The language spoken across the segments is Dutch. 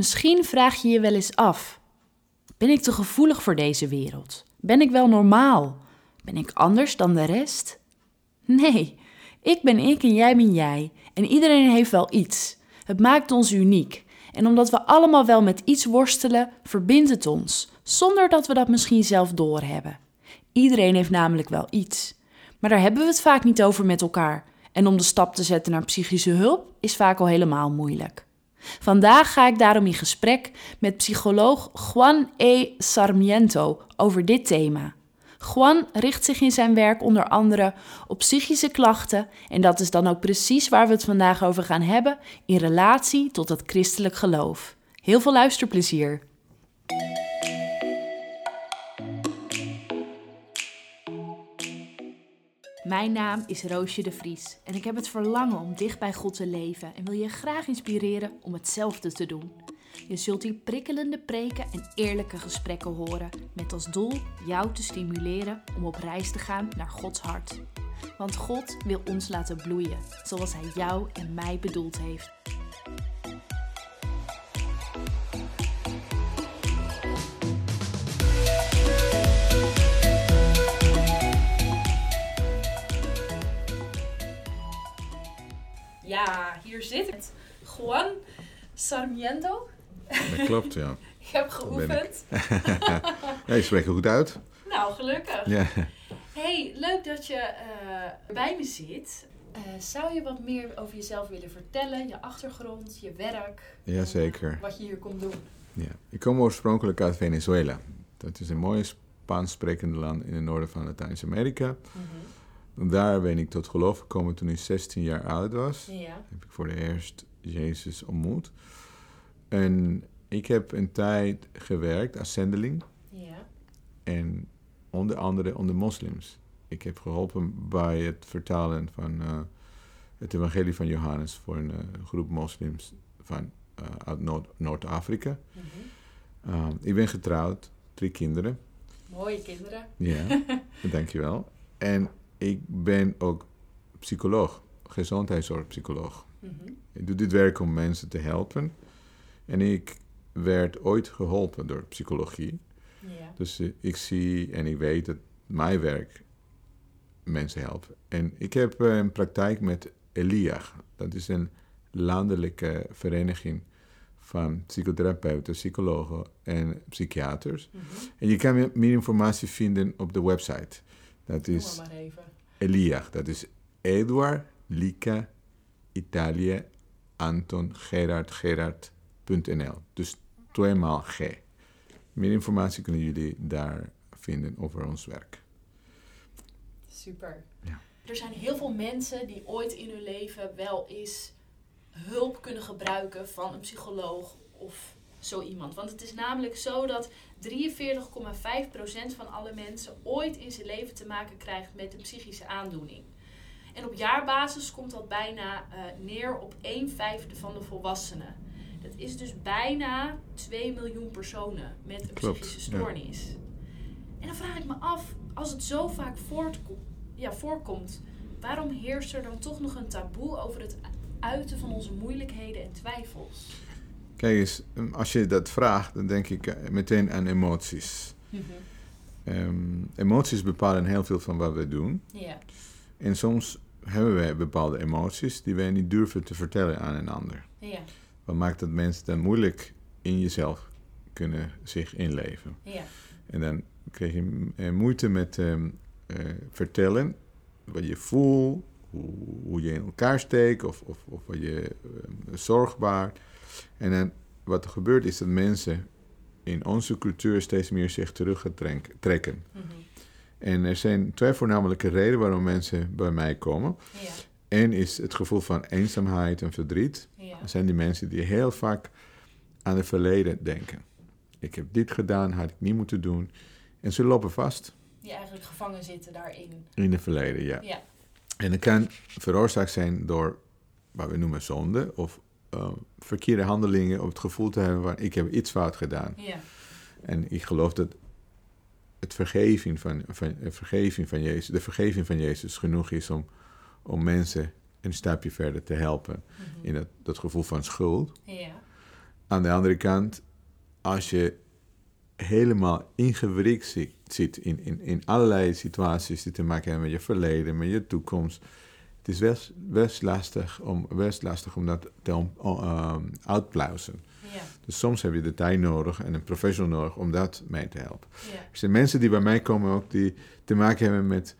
Misschien vraag je je wel eens af. Ben ik te gevoelig voor deze wereld? Ben ik wel normaal? Ben ik anders dan de rest? Nee, ik ben ik en jij ben jij. En iedereen heeft wel iets. Het maakt ons uniek. En omdat we allemaal wel met iets worstelen, verbindt het ons. Zonder dat we dat misschien zelf doorhebben. Iedereen heeft namelijk wel iets. Maar daar hebben we het vaak niet over met elkaar. En om de stap te zetten naar psychische hulp is vaak al helemaal moeilijk. Vandaag ga ik daarom in gesprek met psycholoog Juan E. Sarmiento over dit thema. Juan richt zich in zijn werk onder andere op psychische klachten en dat is dan ook precies waar we het vandaag over gaan hebben in relatie tot het christelijk geloof. Heel veel luisterplezier! Mijn naam is Roosje de Vries en ik heb het verlangen om dicht bij God te leven en wil je graag inspireren om hetzelfde te doen. Je zult hier prikkelende preken en eerlijke gesprekken horen met als doel jou te stimuleren om op reis te gaan naar Gods hart. Want God wil ons laten bloeien zoals Hij jou en mij bedoeld heeft. Ja, hier zit ik met Juan Sarmiento. Dat klopt, ja. Ik heb geoefend. Ja, je spreekt goed uit. Nou, gelukkig. Ja. Hey, leuk dat je bij me zit. Zou je wat meer over jezelf willen vertellen? Je achtergrond, je werk? Jazeker. Wat je hier komt doen? Ja. Ik kom oorspronkelijk uit Venezuela. Dat is een mooi Spaans sprekende land in het noorden van Latijns-Amerika. Mm-hmm. Daar ben ik tot geloof gekomen toen ik 16 jaar oud was. Ja. Heb ik voor de eerst Jezus ontmoet. En ik heb een tijd gewerkt als zendeling. Ja. En onder andere onder moslims. Ik heb geholpen bij het vertalen van het evangelie van Johannes voor een groep moslims van uit Noord-Afrika. Mm-hmm. Ik ben getrouwd, 3 kinderen. Mooie kinderen. Ja, dankjewel. En ik ben ook psycholoog, gezondheidszorgpsycholoog. Mm-hmm. Ik doe dit werk om mensen te helpen. En ik werd ooit geholpen door psychologie. Ja. Dus ik zie en ik weet dat mijn werk mensen helpt. En ik heb een praktijk met Eliag. Dat is een landelijke vereniging van psychotherapeuten, psychologen en psychiaters. Mm-hmm. En je kan meer informatie vinden op de website. Dat is Eliag. Dat is Eduard, Lika, Italië, Anton, Gerard. .nl. Dus 2x G. Meer informatie kunnen jullie daar vinden over ons werk. Super. Ja. Er zijn heel veel mensen die ooit in hun leven wel eens hulp kunnen gebruiken van een psycholoog of zo iemand. Want het is namelijk zo dat 43,5% van alle mensen ooit in zijn leven te maken krijgt met een psychische aandoening. En op jaarbasis komt dat bijna neer op 1/5 van de volwassenen. Dat is dus bijna 2 miljoen personen met een psychische stoornis. Ja. En dan vraag ik me af, als het zo vaak voorkomt, waarom heerst er dan toch nog een taboe over het uiten van onze moeilijkheden en twijfels? Kijk eens, als je dat vraagt, dan denk ik meteen aan emoties. Mm-hmm. Emoties bepalen heel veel van wat we doen. Ja. En soms hebben wij bepaalde emoties die wij niet durven te vertellen aan een ander. Ja. Wat maakt dat mensen dan moeilijk in jezelf kunnen zich inleven. Ja. En dan krijg je moeite met vertellen wat je voelt, hoe je in elkaar steekt of wat je zorg baart. En dan wat er gebeurt is dat mensen in onze cultuur steeds meer zich terug gaan trekken. Mm-hmm. En er zijn 2 voornamelijke redenen waarom mensen bij mij komen. Ja. Eén is het gevoel van eenzaamheid en verdriet. Ja. Dat zijn die mensen die heel vaak aan het verleden denken. Ik heb dit gedaan, had ik niet moeten doen. En ze lopen vast. Die eigenlijk gevangen zitten daarin. In het verleden, ja. En dat kan veroorzaakt zijn door wat we noemen zonde. Of verkeerde handelingen. Of het gevoel te hebben van ik heb iets fout gedaan. Ja. En ik geloof dat het vergeving van Jezus genoeg is om mensen een stapje verder te helpen. Mm-hmm. In dat gevoel van schuld. Ja. Aan de andere kant, als je helemaal ingewrikt zit in allerlei situaties die te maken hebben met je verleden, met je toekomst. Het is best lastig om dat te uitpluizen. Ja. Dus soms heb je de tijd nodig en een professional nodig om dat mee te helpen. Ja. Er zijn mensen die bij mij komen ook die te maken hebben met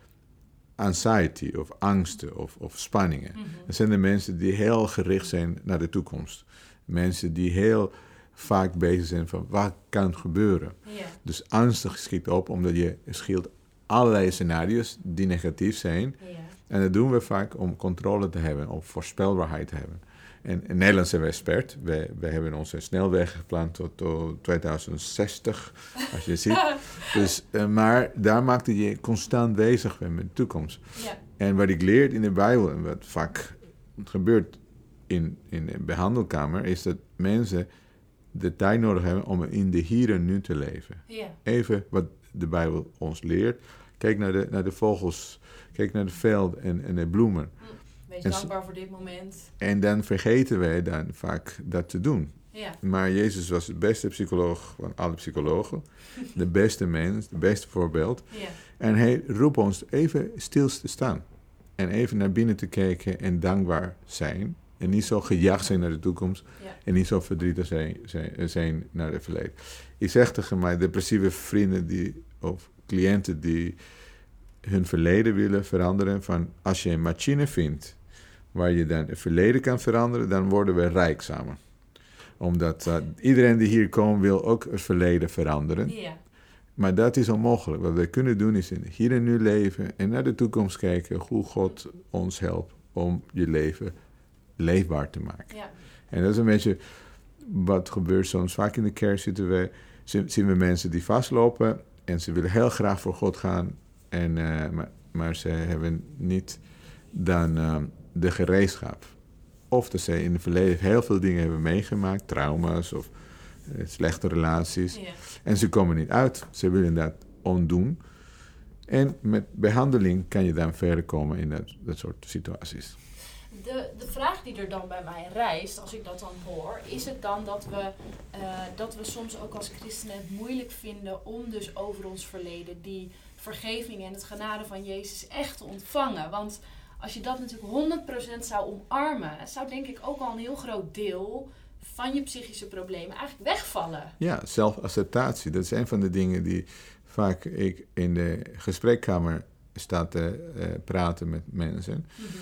anxiety of angsten of spanningen. Mm-hmm. Dat zijn de mensen die heel gericht zijn naar de toekomst. Mensen die heel vaak bezig zijn van wat kan gebeuren. Ja. Dus angstig schiet op omdat je schiet allerlei scenario's die negatief zijn. Ja. En dat doen we vaak om controle te hebben, om voorspelbaarheid te hebben. En in Nederland zijn we expert. We hebben onze snelweg gepland tot 2060, als je ziet. Dus, maar daar maakte je constant bezig bent met de toekomst. Ja. En wat ik leer in de Bijbel en wat vaak gebeurt in de behandelkamer, is dat mensen de tijd nodig hebben om in de hier en nu te leven. Ja. Even wat de Bijbel ons leert. Kijk naar de vogels, kijk naar het veld en de bloemen. Wees dankbaar voor dit moment. En dan vergeten wij dan vaak dat te doen. Ja. Maar Jezus was de beste psycholoog van alle psychologen. De beste mens, het beste voorbeeld. Ja. En hij roept ons even stil te staan. En even naar binnen te kijken en dankbaar zijn. En niet zo gejaagd zijn naar de toekomst. Ja. En niet zo verdrietig zijn naar het verleden. Ik zeg tegen mijn depressieve vrienden of cliënten die hun verleden willen veranderen, van als je een machine vindt waar je dan het verleden kan veranderen, dan worden we rijk samen. Omdat iedereen die hier komt wil ook het verleden veranderen. Yeah. Maar dat is onmogelijk. Wat we kunnen doen is in hier en nu leven en naar de toekomst kijken hoe God ons helpt om je leven leefbaar te maken. Yeah. En dat is een beetje wat gebeurt soms. Vaak in de kerk zien we mensen die vastlopen en ze willen heel graag voor God gaan. En, maar ze hebben niet dan de gereedschap. Of dat ze in het verleden heel veel dingen hebben meegemaakt. Trauma's of slechte relaties. Yeah. En ze komen niet uit. Ze willen dat ondoen. En met behandeling kan je dan verder komen in dat soort situaties. De vraag die er dan bij mij rijst, als ik dat dan hoor, is het dan dat we soms ook als christenen het moeilijk vinden om dus over ons verleden die vergeving en het genade van Jezus echt te ontvangen. Want als je dat natuurlijk 100% zou omarmen, zou denk ik ook al een heel groot deel van je psychische problemen eigenlijk wegvallen. Ja, zelfacceptatie. Dat is een van de dingen die vaak ik in de gesprekkamer sta te praten met mensen. Mm-hmm.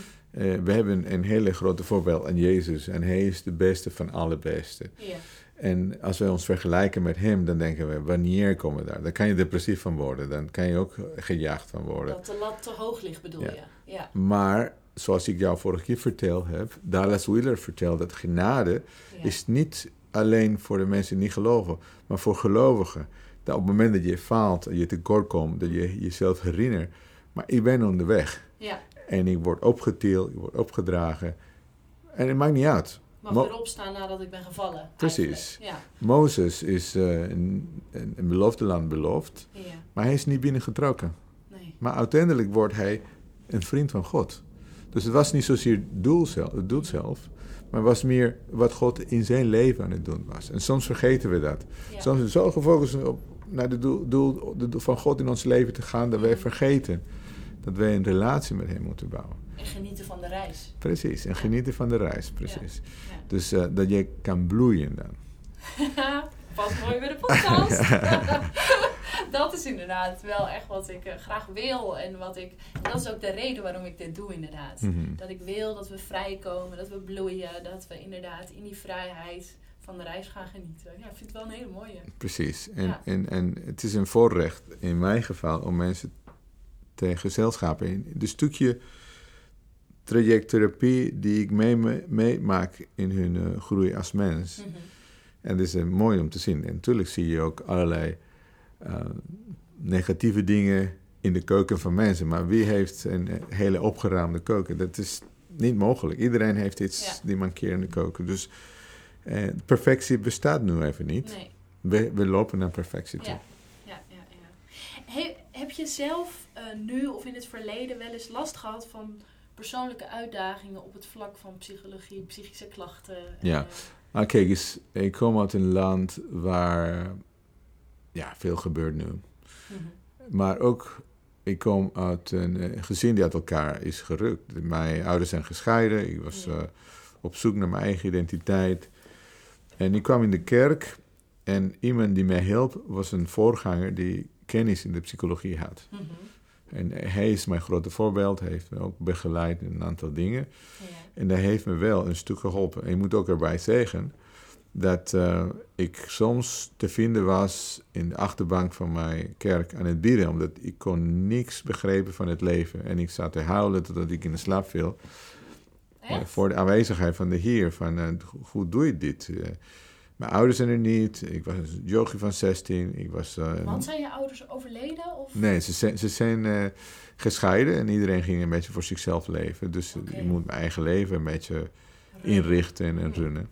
We hebben een hele grote voorbeeld aan Jezus. En hij is de beste van alle besten. Yeah. En als we ons vergelijken met hem, dan denken we, wanneer komen we daar? Dan kan je depressief van worden. Dan kan je ook gejaagd van worden. Dat de lat te hoog ligt, bedoel je? Ja. Maar, zoals ik jou vorige keer verteld heb, Dallas Willard vertelt dat genade is niet alleen voor de mensen die niet geloven, maar voor gelovigen. Dat op het moment dat je faalt, dat je tekort komt, dat je jezelf herinnert, maar ik ben onderweg. Ja. En ik word opgetild, ik word opgedragen. En het maakt niet uit. Mag erop staan nadat ik ben gevallen. Precies. Ja. Mozes is een beloofde land beloofd. Ja. Maar hij is niet binnengetrokken. Nee. Maar uiteindelijk wordt hij een vriend van God. Dus het was niet zozeer het doel zelf. Maar het was meer wat God in zijn leven aan het doen was. En soms vergeten we dat. Ja. Soms zijn we zo gefocust op naar het doel van God in ons leven te gaan dat wij vergeten dat wij een relatie met hem moeten bouwen. En genieten van de reis. Precies, en genieten van de reis, precies. Ja. Ja. Dus dat je kan bloeien dan. Pas mooi bij de podcast. Dat is inderdaad wel echt wat ik graag wil. En dat is ook de reden waarom ik dit doe inderdaad. Mm-hmm. Dat ik wil dat we vrijkomen, dat we bloeien. Dat we inderdaad in die vrijheid van de reis gaan genieten. Ja, ik vind het wel een hele mooie. Precies. En het is een voorrecht in mijn geval om mensen tegen gezelschappen. Het stukje trajecttherapie die ik meemaak in hun groei als mens. Mm-hmm. En dat is mooi om te zien. En natuurlijk zie je ook allerlei negatieve dingen in de keuken van mensen. Maar wie heeft een hele opgeruimde keuken? Dat is niet mogelijk. Iedereen heeft iets die mankeert in de keuken. Dus perfectie bestaat nu even niet. Nee. We lopen naar perfectie toe. Ja. Heb je zelf nu of in het verleden wel eens last gehad van persoonlijke uitdagingen op het vlak van psychologie, psychische klachten? Ja, Maar kijk eens, ik kom uit een land waar veel gebeurt nu. Mm-hmm. Maar ook, ik kom uit een gezin die uit elkaar is gerukt. Mijn ouders zijn gescheiden. Ik was op zoek naar mijn eigen identiteit. En ik kwam in de kerk. En iemand die mij hielp was een voorganger die kennis in de psychologie had. Mm-hmm. En hij is mijn grote voorbeeld. Hij heeft me ook begeleid in een aantal dingen. Ja. En dat heeft me wel een stuk geholpen. En ik moet ook erbij zeggen dat ik soms te vinden was in de achterbank van mijn kerk aan het bidden. Omdat ik kon niks begrijpen van het leven. En ik zat te huilen totdat ik in de slaap viel. Voor de aanwezigheid van de Heer. Van, hoe doe je dit? Mijn ouders zijn er niet. Ik was een jochie van 16. Want zijn je ouders overleden? Of? Nee, ze zijn gescheiden en iedereen ging een beetje voor zichzelf leven. Dus ik moet mijn eigen leven een beetje inrichten en runnen.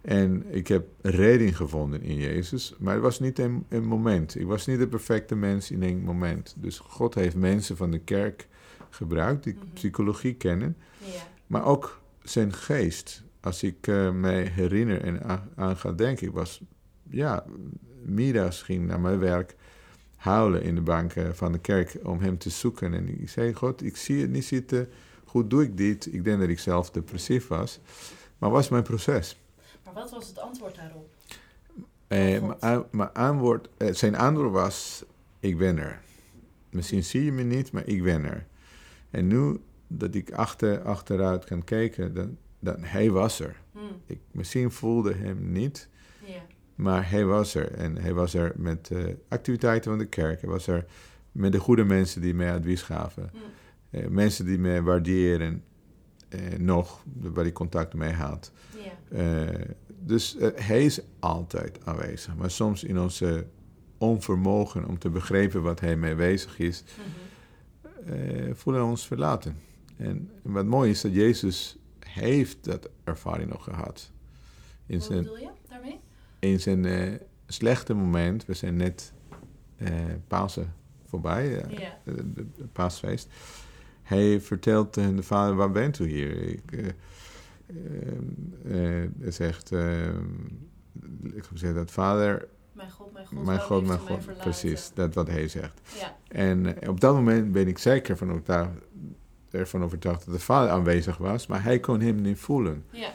En ik heb redding gevonden in Jezus. Maar het was niet een moment. Ik was niet de perfecte mens in één moment. Dus God heeft mensen van de kerk gebruikt die psychologie kennen. Ja. Maar ook zijn geest. Als ik mij herinner en aan ga denken, ik was, middags ging naar mijn werk huilen in de bank van de kerk om hem te zoeken. En ik zei, God, ik zie het niet zitten, hoe doe ik dit? Ik denk dat ik zelf depressief was, maar was mijn proces. Maar wat was het antwoord daarop? Zijn antwoord was, ik ben er. Misschien zie je me niet, maar ik ben er. En nu dat ik achteruit kan kijken, dan hij was er. Ik misschien voelde hem niet, maar hij was er. En hij was er met de activiteiten van de kerk. Hij was er met de goede mensen die mij advies gaven. Mensen die mij waarderen. Waar ik contact mee had. Yeah. Dus hij is altijd aanwezig. Maar soms in onze onvermogen om te begrijpen wat hij mee bezig is, voelen we ons verlaten. En wat mooi is dat Jezus heeft dat ervaring nog gehad. Wat bedoel je daarmee? In zijn slechte moment, we zijn net Pasen voorbij, het paasfeest. Hij vertelt de vader, waar bent u hier? Hij zegt, ik heb gezegd dat vader, mijn God, verlaten. Precies, dat wat hij zegt. Ja. En op dat moment ben ik zeker van ervan overtuigd dat de vader aanwezig was, maar hij kon hem niet voelen. Ja.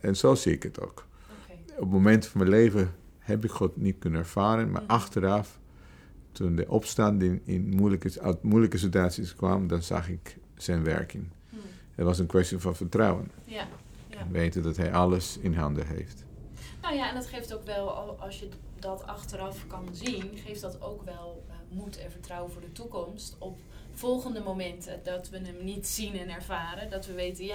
En zo zie ik het ook. Okay. Op het moment van mijn leven heb ik God niet kunnen ervaren, maar achteraf, toen de opstanding uit moeilijke situaties kwam, dan zag ik zijn werking. Het was een kwestie van vertrouwen. Ja. Ja. En weten dat hij alles in handen heeft. Nou ja, en dat geeft ook wel, als je dat achteraf kan zien, geeft dat ook wel moed en vertrouwen voor de toekomst op volgende momenten, dat we hem niet zien en ervaren, dat we weten,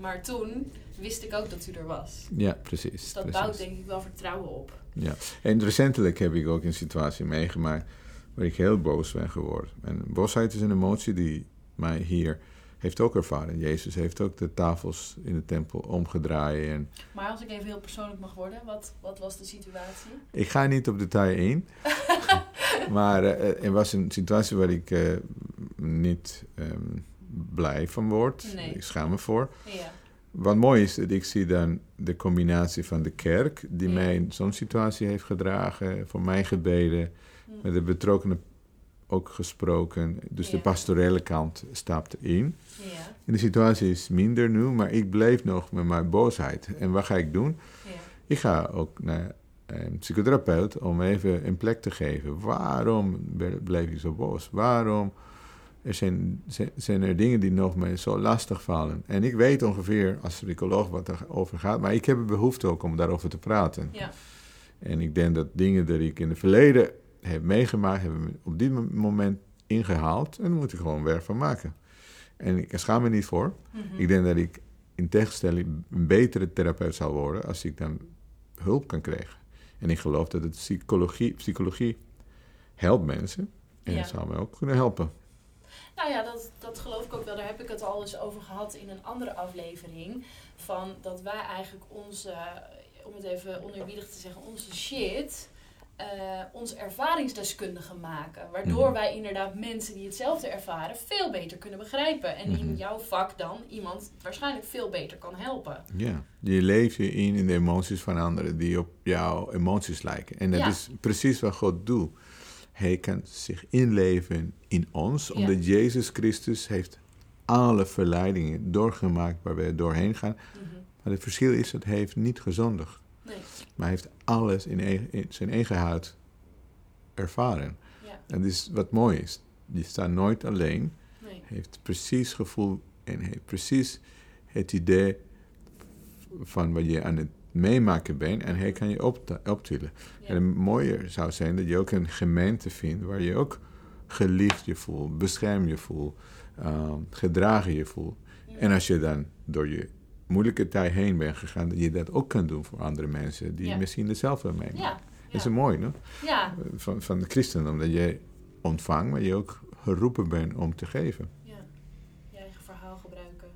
maar toen wist ik ook dat u er was. Ja, precies. Dus dat bouwt denk ik wel vertrouwen op. Ja, en recentelijk heb ik ook een situatie meegemaakt waar ik heel boos ben geworden. En boosheid is een emotie die mij hier heeft ook ervaren. Jezus heeft ook de tafels in de tempel omgedraaid. Maar als ik even heel persoonlijk mag worden, wat was de situatie? Ik ga niet op detail in. Maar er was een situatie waar ik niet blij van word. Nee. Ik schaam me voor. Ja. Wat mooi is, dat ik zie dan de combinatie van de kerk die mij in zo'n situatie heeft gedragen, voor mij gebeden, met de betrokkenen ook gesproken. Dus de pastorele kant stapt in. Ja. En de situatie is minder nu, maar ik bleef nog met mijn boosheid. En wat ga ik doen? Ja. Ik ga ook naar een psychotherapeut om even een plek te geven. Waarom bleef ik zo boos? Waarom? Er zijn er dingen die nog mij zo lastig vallen. En ik weet ongeveer als psycholoog wat er over gaat, maar ik heb een behoefte ook om daarover te praten. Ja. En ik denk dat dingen die ik in het verleden heb meegemaakt, heb ik op dit moment ingehaald. En daar moet ik gewoon werk van maken. En ik schaam me niet voor. Mm-hmm. Ik denk dat ik in tegenstelling een betere therapeut zal worden als ik dan hulp kan krijgen. En ik geloof dat het psychologie helpt mensen. En het zou mij ook kunnen helpen. Nou ja, dat geloof ik ook wel. Daar heb ik het al eens over gehad in een andere aflevering. Van dat wij eigenlijk onze, om het even oneerbiedig te zeggen, onze shit ons ervaringsdeskundigen maken. Waardoor wij inderdaad mensen die hetzelfde ervaren veel beter kunnen begrijpen. En in jouw vak dan iemand waarschijnlijk veel beter kan helpen. Ja, je leeft je in de emoties van anderen die op jouw emoties lijken. En dat is precies wat God doet. Hij kan zich inleven in ons, omdat Jezus Christus heeft alle verleidingen doorgemaakt waar we doorheen gaan. Maar het verschil is dat hij heeft niet gezondigd. Nee. Maar hij heeft alles in zijn eigen huid ervaren. Ja. En dat is wat mooi is. Je staat nooit alleen. Nee. Hij heeft precies gevoel en heeft precies het idee van wat je aan het meemaken bent. En hij kan je optillen. Ja. En het mooier zou zijn dat je ook een gemeente vindt waar je ook geliefd je voelt, beschermd je voelt, gedragen je voelt. Ja. En als je dan door je moeilijke tijd heen ben gegaan, dat je dat ook kan doen voor andere mensen die misschien hetzelfde meemaken. Ja, ja. Dat is mooi, no? Ja. Van de christendom, dat jij ontvangt, maar je ook geroepen bent om te geven. Ja, je eigen verhaal gebruiken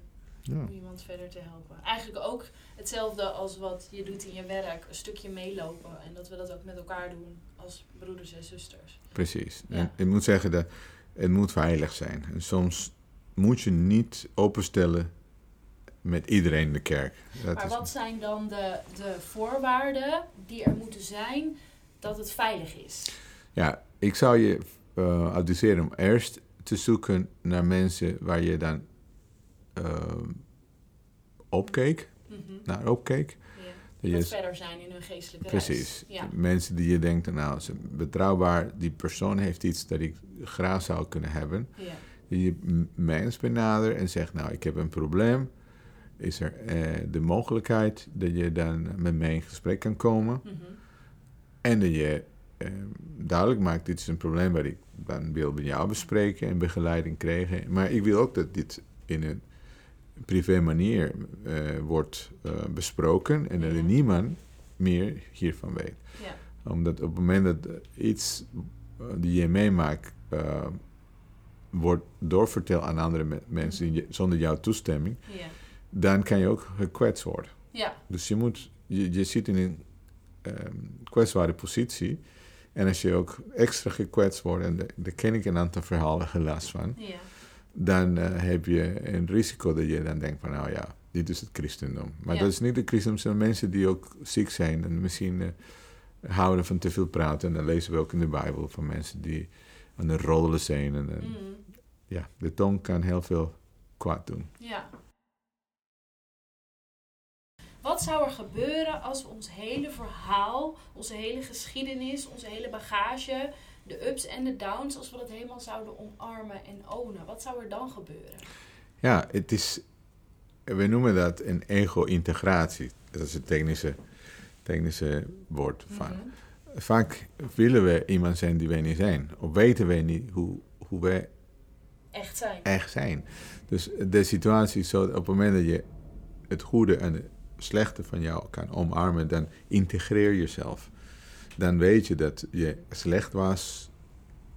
om iemand verder te helpen. Eigenlijk ook hetzelfde als wat je doet in je werk, een stukje meelopen en dat we dat ook met elkaar doen als broeders en zusters. Precies. Ja. En ik moet zeggen, dat het moet veilig zijn. En soms moet je niet openstellen met iedereen in de kerk. Maar wat zijn dan de voorwaarden die er moeten zijn dat het veilig is? Ja, ik zou je adviseren om eerst te zoeken naar mensen waar je dan naar opkeek. Ja. Dat je verder zijn in hun geestelijke reis. Precies. Ja. Mensen die je denkt, nou, ze betrouwbaar, die persoon heeft iets dat ik graag zou kunnen hebben. Ja. Die je mens benadert en zegt, nou, ik heb een probleem. Is er de mogelijkheid dat je dan met mij in gesprek kan komen. En dat je duidelijk maakt, dit is een probleem waar ik dan wil met jou bespreken en begeleiding krijgen. Maar ik wil ook dat dit in een privé manier wordt besproken en dat er niemand meer hiervan weet. Ja. Omdat op het moment dat iets die je meemaakt wordt doorverteld aan andere mensen zonder jouw toestemming. Ja. Dan kan je ook gekwetst worden. Ja. Dus je zit in een kwetsbare positie. En als je ook extra gekwetst wordt, en daar ken ik een aantal verhalen helaas van. Ja. Dan heb je een risico dat je dan denkt van, nou ja, dit is het christendom. Maar dat is niet het christendom, zijn mensen die ook ziek zijn. En misschien houden van te veel praten. En dan lezen we ook in de Bijbel van mensen die aan het roddelen zijn. En, ja, de tong kan heel veel kwaad doen. Ja. Wat zou er gebeuren als we ons hele verhaal, onze hele geschiedenis, onze hele bagage, de ups en de downs, als we dat helemaal zouden omarmen en ownen? Wat zou er dan gebeuren? Ja, het is, we noemen dat een ego-integratie. Dat is het technische woord van. Vaak willen we iemand zijn die wij niet zijn. Of weten wij niet hoe wij echt zijn. Dus de situatie is zo, op het moment dat je het goede en het slechte van jou kan omarmen, dan integreer jezelf. Dan weet je dat je slecht was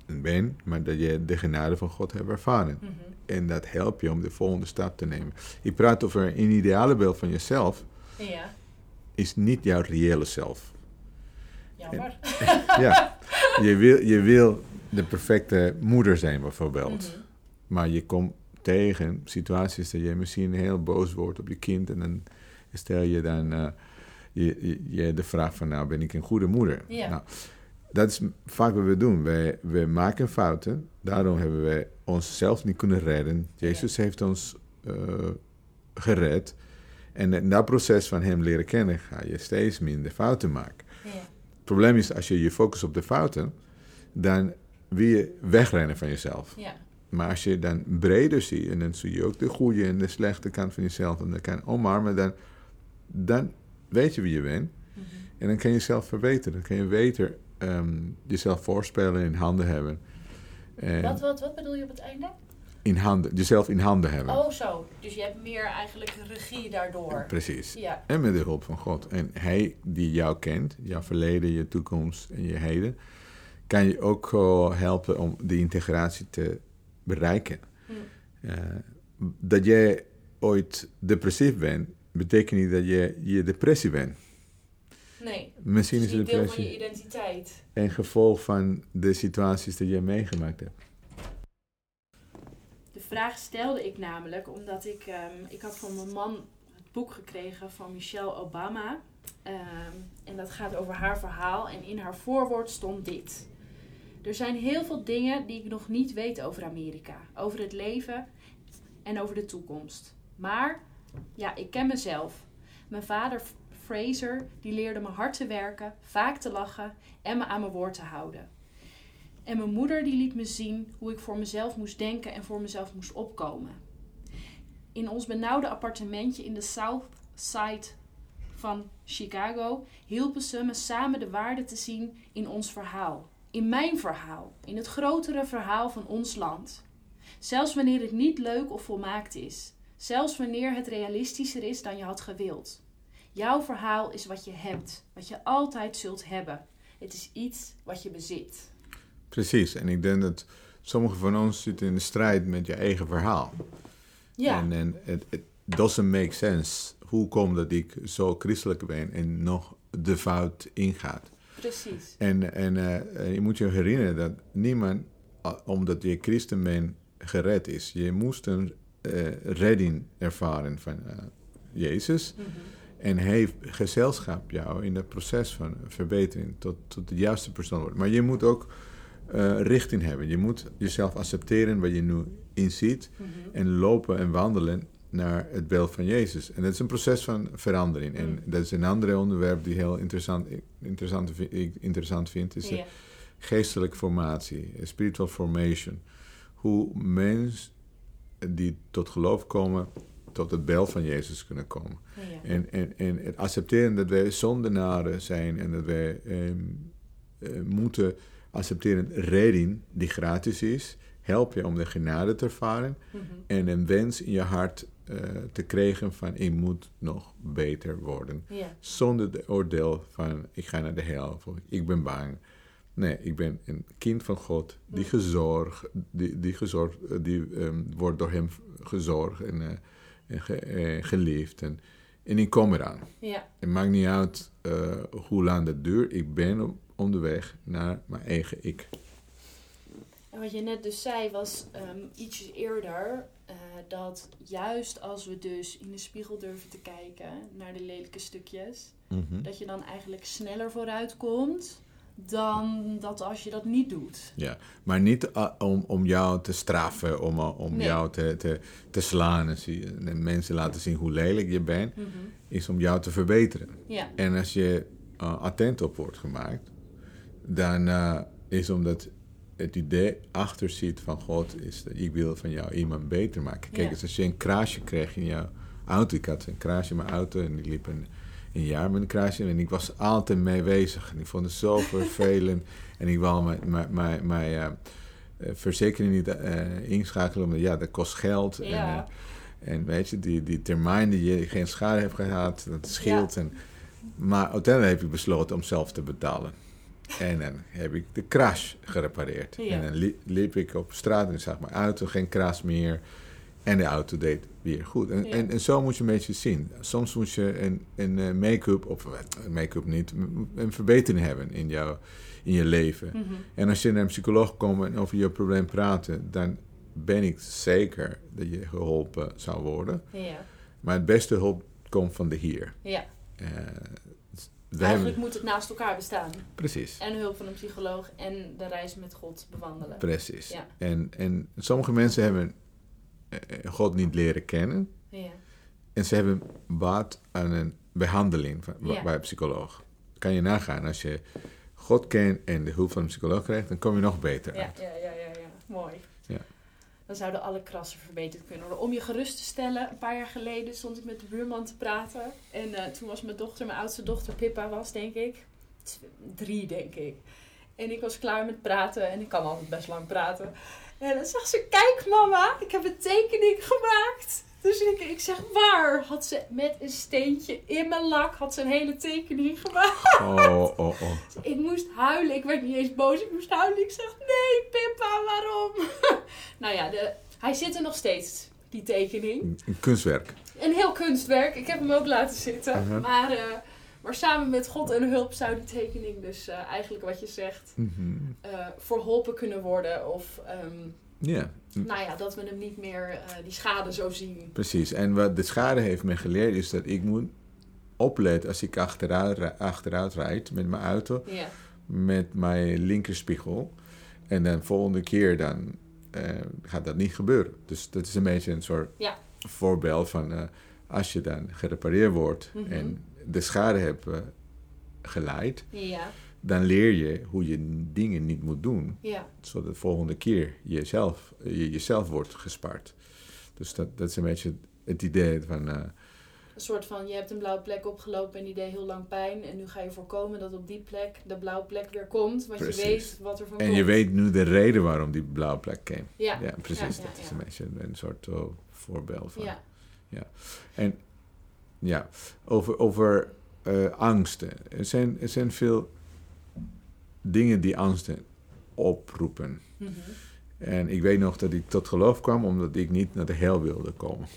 en bent, maar dat je de genade van God hebt ervaren. En dat helpt je om de volgende stap te nemen. Ik praat over een ideale beeld van jezelf, is niet jouw reële zelf. Jammer. Ja, je wil de perfecte moeder zijn bijvoorbeeld, maar je komt tegen situaties dat je misschien heel boos wordt op je kind en dan stel je dan je de vraag van, nou, ben ik een goede moeder? Yeah. Nou, dat is vaak wat we doen. We maken fouten. Daarom hebben we onszelf niet kunnen redden. Jezus heeft ons gered. En in dat proces van hem leren kennen ga je steeds minder fouten maken. Yeah. Het probleem is, als je je focust op de fouten, dan wil je wegrennen van jezelf. Yeah. Maar als je dan breder ziet, en dan zie je ook de goede en de slechte kant van jezelf, en dan kan omarmen, dan weet je wie je bent. En dan kan je jezelf verbeteren. Dan kan je beter jezelf voorspellen, in handen hebben. Wat bedoel je op het einde? In handen, jezelf in handen hebben. Oh zo, dus je hebt meer eigenlijk regie daardoor. Precies, ja. En met de hulp van God. En hij die jou kent, jouw verleden, je toekomst en je heden, kan je ook helpen om die integratie te bereiken. Dat jij ooit depressief bent, betekent niet dat je depressie bent. Nee, misschien is het depressie deel van je identiteit. Een gevolg van de situaties die jij meegemaakt hebt. De vraag stelde ik namelijk omdat ik had van mijn man het boek gekregen van Michelle Obama. En dat gaat over haar verhaal. En in haar voorwoord stond dit. Er zijn heel veel dingen die ik nog niet weet over Amerika. Over het leven en over de toekomst. Maar, ja, ik ken mezelf. Mijn vader Fraser, die leerde me hard te werken, vaak te lachen en me aan mijn woord te houden. En mijn moeder die liet me zien hoe ik voor mezelf moest denken en voor mezelf moest opkomen. In ons benauwde appartementje in de South Side van Chicago hielpen ze me samen de waarde te zien in ons verhaal. In mijn verhaal, in het grotere verhaal van ons land. Zelfs wanneer het niet leuk of volmaakt is. Zelfs wanneer het realistischer is dan je had gewild. Jouw verhaal is wat je hebt, wat je altijd zult hebben. Het is iets wat je bezit. Precies, en ik denk dat sommigen van ons zitten in de strijd met je eigen verhaal. Ja. En it doesn't make sense. Hoe komt dat ik zo christelijk ben en nog de fout ingaat? Precies. En je moet je herinneren dat niemand, omdat je christen bent, gered is. Je moest een redding ervaren van Jezus. Mm-hmm. En heeft gezelschap jou in dat proces van verbetering tot de juiste persoon wordt. Maar je moet ook richting hebben. Je moet jezelf accepteren wat je nu inziet. Mm-hmm. En lopen en wandelen naar het beeld van Jezus. En dat is een proces van verandering. Mm-hmm. En dat is een ander onderwerp die heel interessant vind. Is de geestelijke formatie, spiritual formation. Hoe mensen die tot geloof komen tot het beeld van Jezus kunnen komen. Ja. En het accepteren dat wij zondenaren zijn en dat wij moeten accepteren redding die gratis is, help je om de genade te ervaren, mm-hmm, en een wens in je hart te krijgen van ik moet nog beter worden. Ja. Zonder het oordeel van ik ga naar de hel of ik ben bang. Nee, ik ben een kind van God die wordt door hem gezorgd en geliefd. En ik kom eraan. Ja. Het maakt niet uit hoe lang dat duurt. Ik ben onderweg naar mijn eigen ik. En wat je net dus zei was ietsjes eerder dat juist als we dus in de spiegel durven te kijken naar de lelijke stukjes, mm-hmm, dat je dan eigenlijk sneller vooruit komt dan dat als je dat niet doet. Ja, maar niet om jou te straffen, om jou te slaan en mensen laten zien hoe lelijk je bent, mm-hmm, is om jou te verbeteren. Ja. En als je attent op wordt gemaakt, dan is omdat het idee achter zit van God is dat ik wil van jou iemand beter maken. Kijk, dus als je een crash kreeg in jouw auto, ik had een crash in mijn auto en die liep een jaar met een kruisje en ik was altijd mee bezig. En ik vond het zo vervelend. En ik wou mijn verzekering niet inschakelen, omdat dat kost geld. Ja. En weet je, die termijn die je geen schade hebt gehad, dat scheelt. Ja. Maar uiteindelijk heb ik besloten om zelf te betalen. En dan heb ik de crash gerepareerd. Ja. En dan liep ik op straat en zag mijn auto, geen crash meer. En de auto deed weer goed. En zo moet je een beetje zien. Soms moet je een make-up, of make-up niet, een verbetering hebben in je leven. Mm-hmm. En als je naar een psycholoog komt en over je probleem praten, dan ben ik zeker dat je geholpen zou worden. Yeah. Maar het beste hulp komt van de Heer. Yeah. Eigenlijk moet het naast elkaar bestaan. Precies. En hulp van een psycholoog en de reis met God bewandelen. Precies. Ja. En sommige mensen hebben God niet leren kennen. Ja. En ze hebben baat aan een behandeling bij een psycholoog. Kan je nagaan. Als je God kent en de hulp van een psycholoog krijgt, dan kom je nog beter uit. Ja. Mooi. Ja. Dan zouden alle krassen verbeterd kunnen worden. Om je gerust te stellen, een paar jaar geleden stond ik met de buurman te praten. En toen was mijn oudste dochter Pippa was, denk ik, 3, denk ik. En ik was klaar met praten. En ik kan altijd best lang praten. En dan zegt ze, kijk mama, ik heb een tekening gemaakt. Dus ik zeg, waar? Had ze met een steentje in mijn lak, had ze een hele tekening gemaakt. Oh. Ik moest huilen. Ik werd niet eens boos. Ik moest huilen. Ik zeg, nee Pippa, waarom? Nou ja, hij zit er nog steeds, die tekening. Een kunstwerk. Een heel kunstwerk. Ik heb hem ook laten zitten. Uh-huh. Maar Maar samen met God en hulp zou die tekening dus eigenlijk wat je zegt, mm-hmm. Verholpen kunnen worden. Of nou ja, dat we hem niet meer die schade zo zien. Precies. En wat de schade heeft me geleerd is dat ik moet opletten als ik achteruit rijd met mijn auto. Yeah. Met mijn linkerspiegel. En dan volgende keer dan gaat dat niet gebeuren. Dus dat is een beetje een soort voorbeeld van als je dan gerepareerd wordt mm-hmm. en de schade hebt geleid, dan leer je hoe je dingen niet moet doen. Yeah. Zodat de volgende keer jezelf wordt gespaard. Dus dat is een beetje het idee van... een soort van, je hebt een blauwe plek opgelopen en die deed heel lang pijn. En nu ga je voorkomen dat op die plek de blauwe plek weer komt. Want precies. Je weet wat er van komt. En je weet nu de reden waarom die blauwe plek kwam. Ja, ja precies. Ja, ja, dat is een beetje een soort voorbeeld van. Ja. Ja. En ja, over angsten. Er zijn veel dingen die angsten oproepen. Mm-hmm. En ik weet nog dat ik tot geloof kwam omdat ik niet naar de hel wilde komen.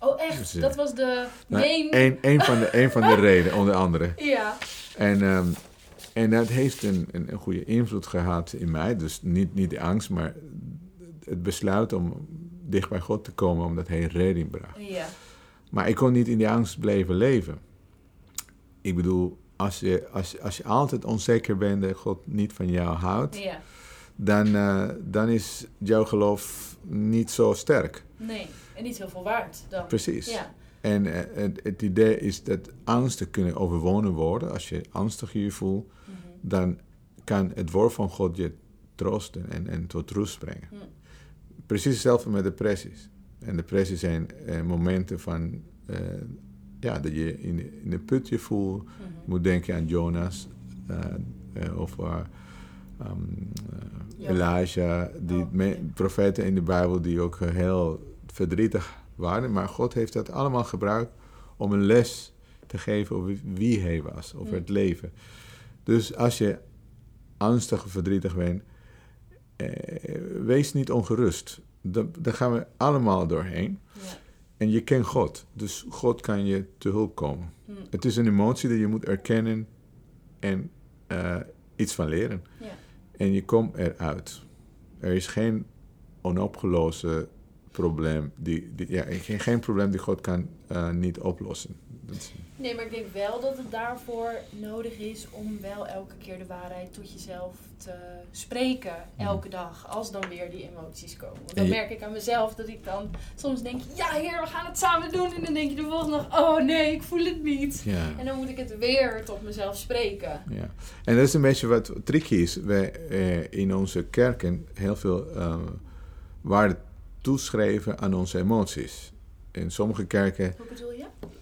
Oh, echt? Dus, dat was de meme? Nou, een van de redenen, onder andere. Ja. En dat heeft een goede invloed gehad in mij. Dus niet de angst, maar het besluit om dicht bij God te komen, omdat hij een redding bracht. Ja. Maar ik kon niet in die angst blijven leven. Ik bedoel, als je altijd onzeker bent dat God niet van jou houdt, dan is jouw geloof niet zo sterk. Nee. En niet heel veel waard dan. Precies. Ja. En het idee is dat angsten kunnen overwonnen worden. Als je angstig je voelt, mm-hmm. dan kan het woord van God je troosten en tot rust brengen. Mm. Precies hetzelfde met depressies. En depressies zijn momenten van dat je in een putje voelt. Mm-hmm. Je moet denken aan Jonas of Elijah, profeten in de Bijbel die ook heel verdrietig waren, maar God heeft dat allemaal gebruikt om een les te geven over wie hij was, over het leven. Dus als je angstig of verdrietig bent, wees niet ongerust. Daar gaan we allemaal doorheen. Ja. En je kent God, dus God kan je te hulp komen. Mm. Het is een emotie die je moet erkennen en iets van leren. Ja. En je komt eruit. Er is geen onopgeloste probleem geen probleem die God kan niet oplossen. Nee, maar ik denk wel dat het daarvoor nodig is om wel elke keer de waarheid tot jezelf te spreken, elke dag, als dan weer die emoties komen. Want dan merk ik aan mezelf dat ik dan soms denk, ja Heer, we gaan het samen doen. En dan denk je de volgende dag, oh nee, ik voel het niet. Ja. En dan moet ik het weer tot mezelf spreken. Ja. En dat is een beetje wat tricky is. Wij in onze kerken heel veel waarde toeschrijven aan onze emoties. In sommige kerken... Hoe bedoel je?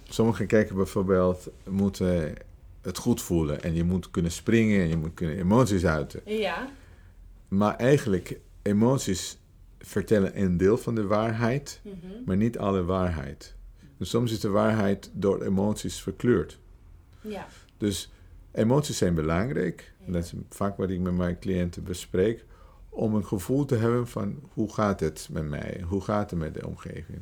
Sommige kerken bijvoorbeeld moeten het goed voelen. En je moet kunnen springen en je moet kunnen emoties uiten. Ja. Maar eigenlijk, emoties vertellen een deel van de waarheid, mm-hmm. maar niet alle waarheid. Dus soms is de waarheid door emoties verkleurd. Ja. Dus emoties zijn belangrijk. Ja. En dat is vaak wat ik met mijn cliënten bespreek. Om een gevoel te hebben van hoe gaat het met mij? Hoe gaat het met de omgeving?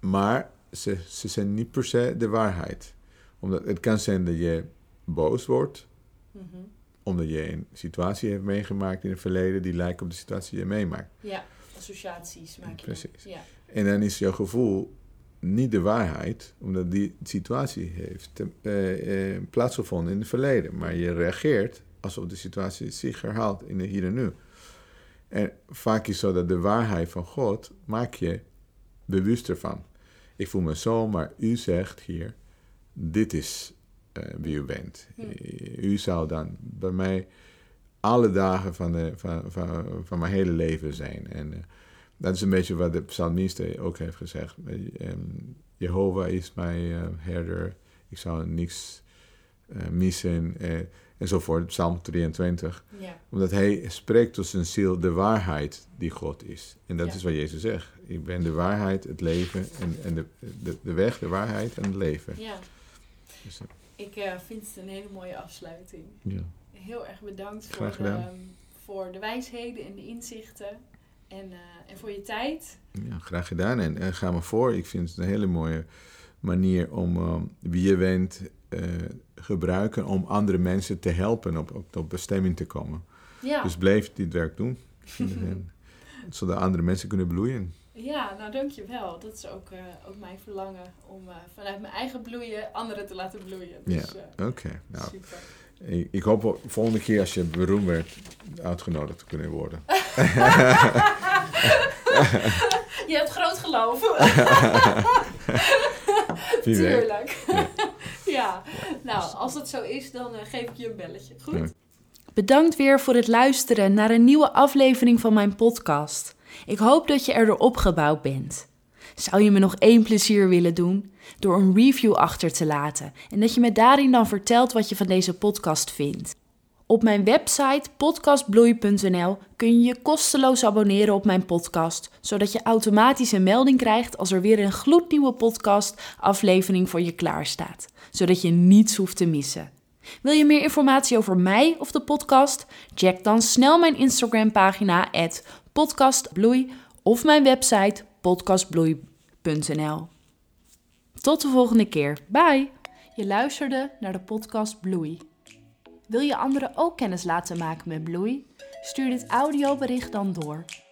Maar ze zijn niet per se de waarheid. Omdat het kan zijn dat je boos wordt. Mm-hmm. Omdat je een situatie hebt meegemaakt in het verleden die lijkt op de situatie die je meemaakt. Ja, associaties maak je. Precies. Ja. En dan is jouw gevoel niet de waarheid. Omdat die situatie heeft plaatsgevonden in het verleden. Maar je reageert alsof de situatie zich herhaalt in de hier en nu. En vaak is het zo dat de waarheid van God maak je bewuster van. Ik voel me zo, maar u zegt hier, dit is wie u bent. Hm. U zou dan bij mij alle dagen van mijn hele leven zijn. En dat is een beetje wat de psalmiste ook heeft gezegd. Jehovah is mijn herder, ik zou niks missen... enzovoort, Psalm 23. Ja. Omdat hij spreekt tot zijn ziel de waarheid die God is. En dat is wat Jezus zegt. Ik ben de waarheid, het leven en de weg, de waarheid en het leven. Ja. Dus, ik vind het een hele mooie afsluiting. Ja. Heel erg bedankt voor de wijsheden en de inzichten en voor je tijd. Ja, graag gedaan en ga maar voor. Ik vind het een hele mooie manier om wie je bent gebruiken om andere mensen te helpen op bestemming te komen. Ja. Dus blijf dit werk doen. Zodat andere mensen kunnen bloeien. Ja, nou dankjewel. Dat is ook mijn verlangen om vanuit mijn eigen bloeien anderen te laten bloeien. Dus, ja, oké. Nou, super. Ik hoop volgende keer als je beroemd werd uitgenodigd te kunnen worden. Je hebt groot geloof. Tuurlijk. Ja. Ja, nou als dat zo is dan geef ik je een belletje. Goed? Ja. Bedankt weer voor het luisteren naar een nieuwe aflevering van mijn podcast. Ik hoop dat je erdoor opgebouwd bent. Zou je me nog één plezier willen doen? Door een review achter te laten en dat je me daarin dan vertelt wat je van deze podcast vindt. Op mijn website podcastbloei.nl kun je je kosteloos abonneren op mijn podcast, zodat je automatisch een melding krijgt als er weer een gloednieuwe podcastaflevering voor je klaarstaat, zodat je niets hoeft te missen. Wil je meer informatie over mij of de podcast? Check dan snel mijn Instagram-pagina @podcastbloei of mijn website podcastbloei.nl. Tot de volgende keer. Bye! Je luisterde naar de podcast Bloei. Wil je anderen ook kennis laten maken met bloei? Stuur dit audiobericht dan door.